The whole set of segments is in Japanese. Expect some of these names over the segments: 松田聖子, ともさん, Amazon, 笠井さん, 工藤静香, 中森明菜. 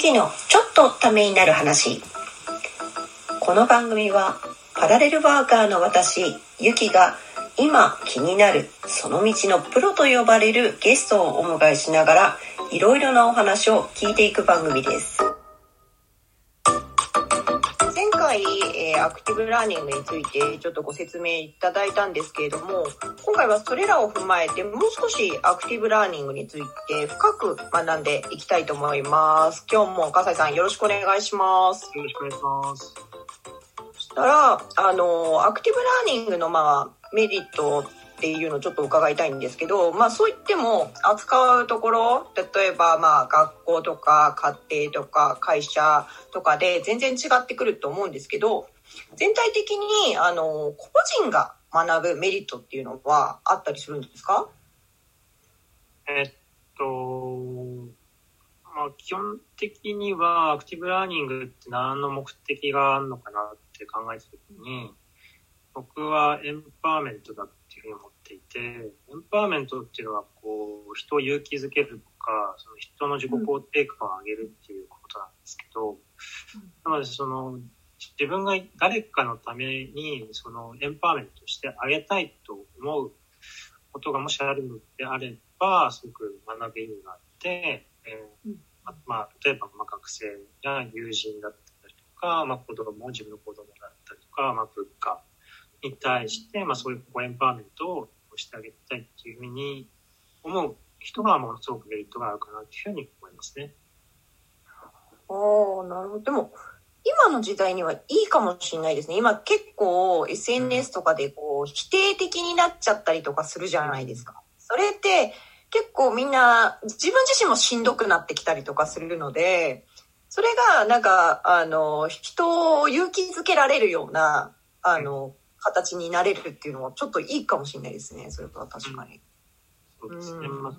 時のちょっとためになる話。この番組はパラレルワーカーの私ゆきが今気になるその道のプロと呼ばれるゲストをお迎えしながらいろいろなお話を聞いていく番組です。前回アクティブラーニングについてちょっとご説明いただいたんですけれども、今回はそれらを踏まえてもう少しアクティブラーニングについて深く学んでいきたいと思います。今日も笠井さんよろしくお願いします。よろしくお願いします。そしたらアクティブラーニングのメリットっていうのをちょっと伺いたいんですけど、そういっても扱うところ、例えば学校とか家庭とか会社とかで全然違ってくると思うんですけど、全体的に個人が学ぶメリットっていうのはあったりするんですか？基本的にはアクティブラーニングって何の目的があるのかなって考えたときに、僕はエンパワーメントだっていうふうに思っていて、エンパワーメントっていうのは人を勇気づけるとか、その人の自己肯定感を上げるっていうことなんですけど、なので自分が誰かのためにエンパワーメントしてあげたいと思うことがもしあるのであれば、すごく学ぶ意味があって、例えば学生や友人だったりとか、自分の子供だったりとか、文化に対して、そういうエンパワーメントをしてあげたいっていうふうに思う人がものすごくメリットがあるかなっていうふうに思いますね。なるほど。でも今の時代にはいいかもしれないですね。今結構 SNS とかで否定的になっちゃったりとかするじゃないですか。それって結構みんな自分自身もしんどくなってきたりとかするので、それが人を勇気づけられるような形になれるっていうのはちょっといいかもしれないですね。それは確かに。そうですね。どう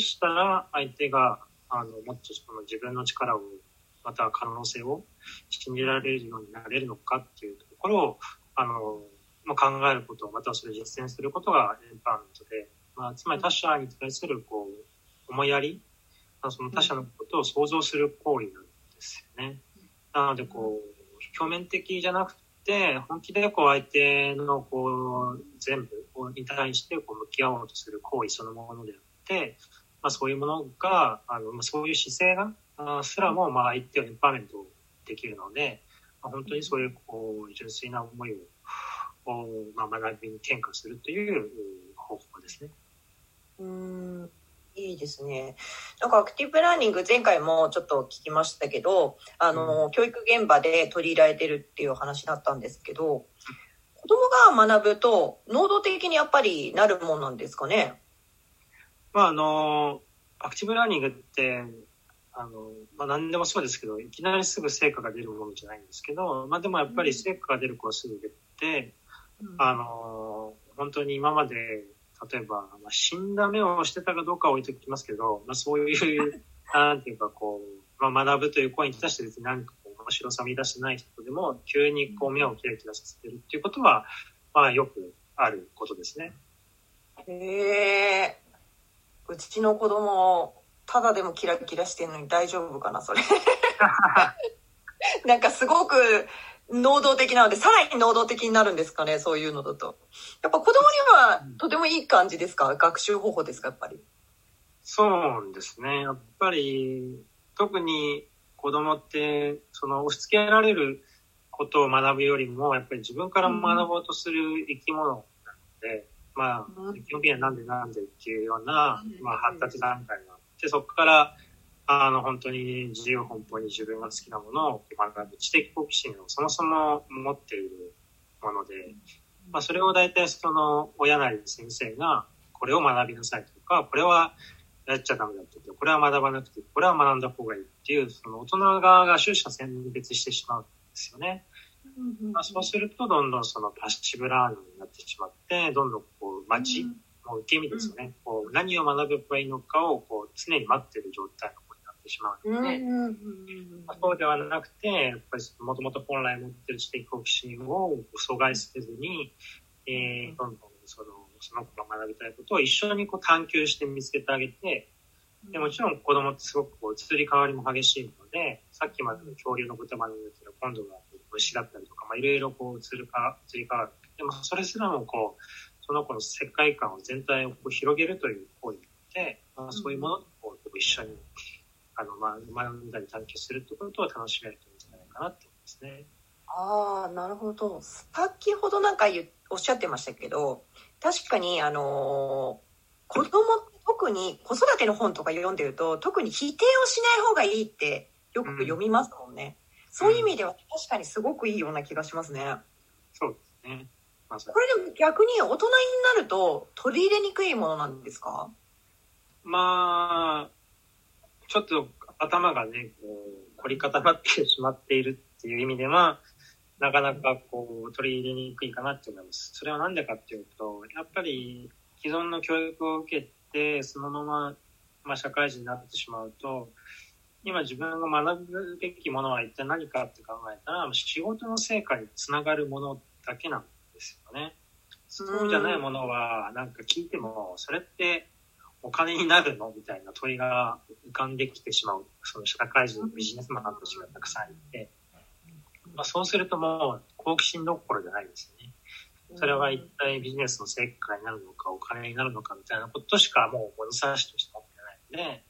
したら相手がもっと自分の力を、また可能性を信じられるようになれるのかっていうところを考えること、またはそれを実践することがエンパワーメントで、つまり他者に対する思いやり、その他者のことを想像する行為なんですよね。なので表面的じゃなくて本気で相手の全部に対して向き合おうとする行為そのものであって、そういうものがそういう姿勢がすらも相手をエンパワーメントできるので、本当にそういう純粋な思いを学びに転化するという方法ですね。いいですね。アクティブラーニング前回もちょっと聞きましたけど、教育現場で取り入れられてるっていう話だったんですけど、子どもが学ぶと能動的にやっぱりなるもんなんですかね？アクティブラーニングって何でもそうですけど、いきなりすぐ成果が出るものじゃないんですけど、でもやっぱり成果が出る子はすぐ出て、本当に今まで例えば死んだ目をしてたかどうかは置いておきますけど、そういうなんていうか学ぶという声に対して別に何か面白さを見出してない人でも急に目をキラキラさせてるっていうことはよくあることですね。うちの子供ただでもキラキラしてるのに大丈夫かなそれすごく能動的なので、さらに能動的になるんですかね、そういうのだと。やっぱ子供にはとてもいい感じですか？学習方法ですか？やっぱりそうですね。やっぱり特に子供って押し付けられることを学ぶよりも、やっぱり自分から学ぼうとする生き物なので、基本的にはなんでっていうような、発達段階がで、そこから本当に自由奔放に自分が好きなものを学ぶ知的好奇心をそもそも持っているもので、それを大体親なり先生がこれを学びなさいとか、これはやっちゃダメだとか、これは学ばなくてこれは学んだ方がいいっていう、大人側が取捨選別してしまうんですよね。そうするとどんどんパッシブラーニングになってしまって、どんどん受け身ですよね。何を学べばいいのかを常に待っている状態の子になってしまうので、そうではなくて、やっぱりもともと本来持っている知的好奇心を阻害せずに、どんどんその子が学びたいことを一緒に探求して見つけてあげて、でもちろん子供ってすごくこう移り変わりも激しいので、さっきまでの恐竜の豚までだけど今度は牛だったりとか、いろいろこう移り変わる。でもそれすらもこうその子の世界観を全体をこう広げるという行為で、そういうものとこう一緒に学んだり探求するということを楽しめるといいんじゃないかなと思いますね。ああ、なるほど。先ほどなんかおっしゃってましたけど、確かに子供特に子育ての本とか読んでると特に否定をしない方がいいってよく読みますもんね。うん、そういう意味では確かにすごくいいような気がしますね。うん、そうですね。まあ、これでも逆に大人になると取り入れにくいものなんですか？まあちょっと頭がね凝り固まってしまっているっていう意味ではなかなかこう取り入れにくいかなって思います。それはなんでかっていうと、やっぱり既存の教育を受けてそのまま、社会人になってしまうと、今自分が学ぶべきものは一体何かって考えたら、仕事の成果につながるものだけなんですよね。そうじゃないものはなんか聞いてもそれってお金になるのみたいな問いが浮かんできてしまう。その社会人のビジネスマンたちがたくさんいて、そうするともう好奇心どころじゃないですよね。それは一体ビジネスの成果になるのかお金になるのかみたいなことしかもう物差しとして持ってないので、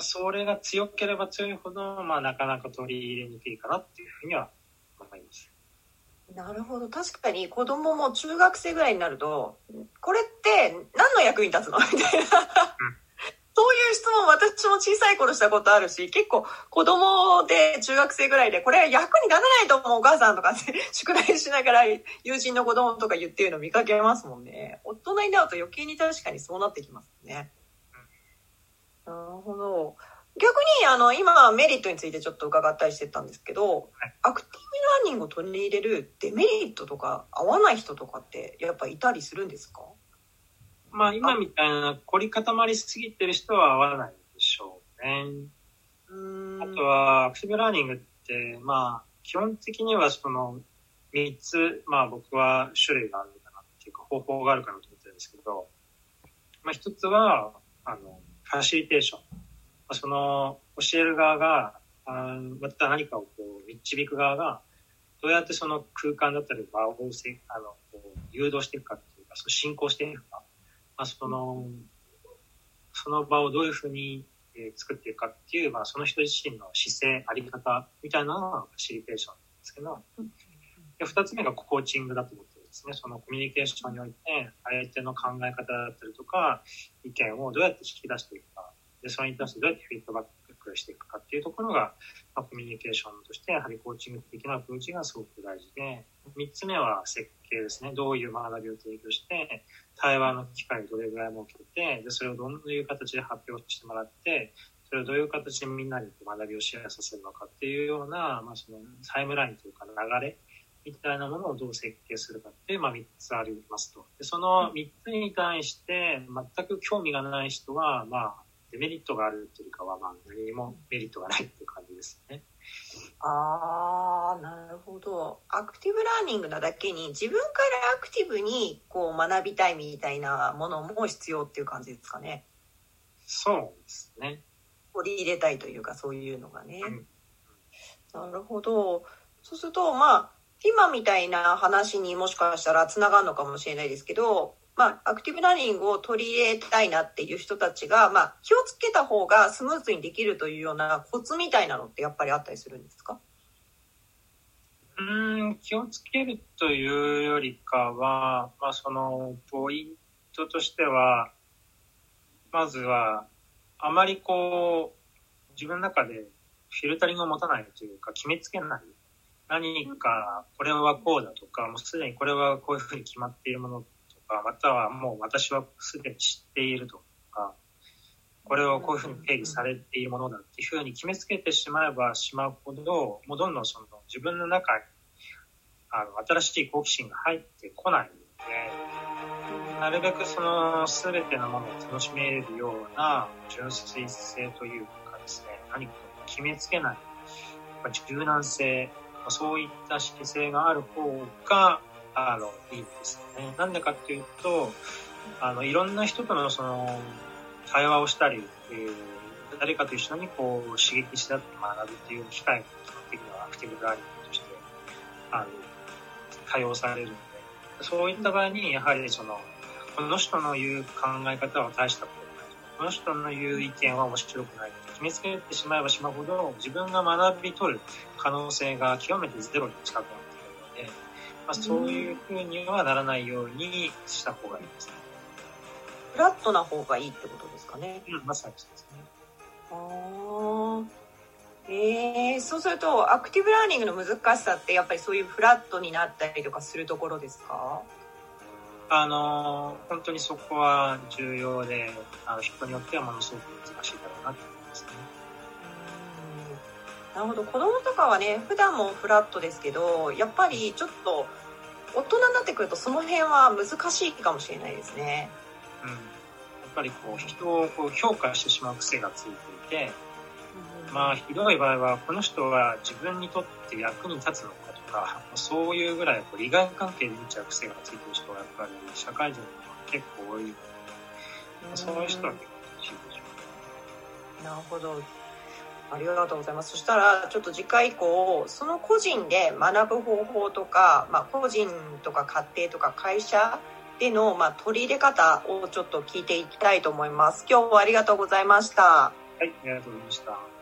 それが強ければ強いほど、なかなか取り入れにくいかなっていうふうには思います。なるほど。確かに子供も中学生ぐらいになると、これって何の役に立つのみたいな、そういう質問私も小さい頃したことあるし、結構子供で中学生ぐらいでこれ役に立たないと思うお母さんとか宿題しながら友人の子供とか言ってるの見かけますもんね。大人になると余計に確かにそうなってきますね。なるほど。逆に今メリットについてちょっと伺ったりしてたんですけど、アクティブラーニングを取り入れるデメリットとか合わない人とかってやっぱいたりするんですか？今みたいな凝り固まりすぎてる人は合わないでしょうね。あとはアクティブラーニングって基本的にはその3つ僕は種類があるかなっていうか方法があるかなと思ってるんですけど、一つはファシリテーション。その教える側がまた何かをこう導く側がどうやってその空間だったり場を誘導していくかというか、進行していくか、その場をどういうふうに作っていくかっていう、その人自身の姿勢あり方みたいなのがファシリテーションなんですけど、で2つ目がコーチングだと思ってですね、そのコミュニケーションにおいて相手の考え方だったりとか意見をどうやって引き出していくか。でそれに対してどうやってフィードバックしていくかっていうところが、コミュニケーションとしてやはりコーチング的なアプローチがすごく大事で、3つ目は設計ですね。どういう学びを提供して対話の機会をどれぐらい設けて、でそれをどういう形で発表してもらって、それをどういう形でみんなに学びをシェアさせるのかっていうような、そのタイムラインというか流れみたいなものをどう設計するかっていう、3つありますと。でその3つに対して全く興味がない人はメリットがあるというかは、何もメリットがないという感じですね。ああ、なるほど。アクティブラーニングなだけに自分からアクティブにこう学びたいみたいなものも必要っていう感じですかね。そうですね。取り入れたいというかそういうのがね。うん、なるほど。そうすると今みたいな話にもしかしたらつながるのかもしれないですけど。アクティブラーニングを取り入れたいなっていう人たちが、気をつけた方がスムーズにできるというようなコツみたいなのってやっぱりあったりするんですか？気をつけるというよりかは、そのポイントとしては、まずはあまりこう自分の中でフィルタリングを持たないというか決めつけない。何かこれはこうだとか、もうすでにこれはこういうふうに決まっているもの。またはもう私はすでに知っているとか、これをこういうふうに定義されているものだっていうふうに決めつけてしまえばしまうほど、もうどんどんその自分の中に新しい好奇心が入ってこないので、なるべくそのすべてのものを楽しめるような純粋性というかですね、何か決めつけない柔軟性、そういった姿勢がある方がいいですね。なんでかっていうと、いろんな人とのその対話をしたり、誰かと一緒にこう刺激し合って学ぶっていう機会が基本的にはアクティブラーニングとして対応されるので、そういった場合にやはりそのこの人の言う考え方は大したことない、この人の言う意見は面白くないと決めつけてしまえばしまうほど自分が学び取る可能性が極めてゼロに近くなっているので、まあ、そういうふうにはならないようにした方がいいですね。フラットな方がいいってことですかね。うん、まさにそうですね。そうするとアクティブラーニングの難しさってやっぱりそういうフラットになったりとかするところですか？本当にそこは重要で、人によってはものすごく難しいだろうなと思いますね。なるほど。子供とかはね、普段もフラットですけど、やっぱりちょっと大人になってくるとその辺は難しいかもしれないですね。うん、やっぱりこう人をこう評価してしまう癖がついていて、まあ、ひどい場合はこの人は自分にとって役に立つのかとか、そういうぐらいこう利害関係で見ちゃう癖がついてる人がやっぱり社会人の方が結構多いので、そういう人は結構厳しいでしょう。なるほど、ありがとうございます。そしたらちょっと次回以降、その個人で学ぶ方法とか、まあ、個人とか家庭とか会社での、まあ、取り入れ方をちょっと聞いていきたいと思います。今日はありがとうございました。はい、ありがとうございました。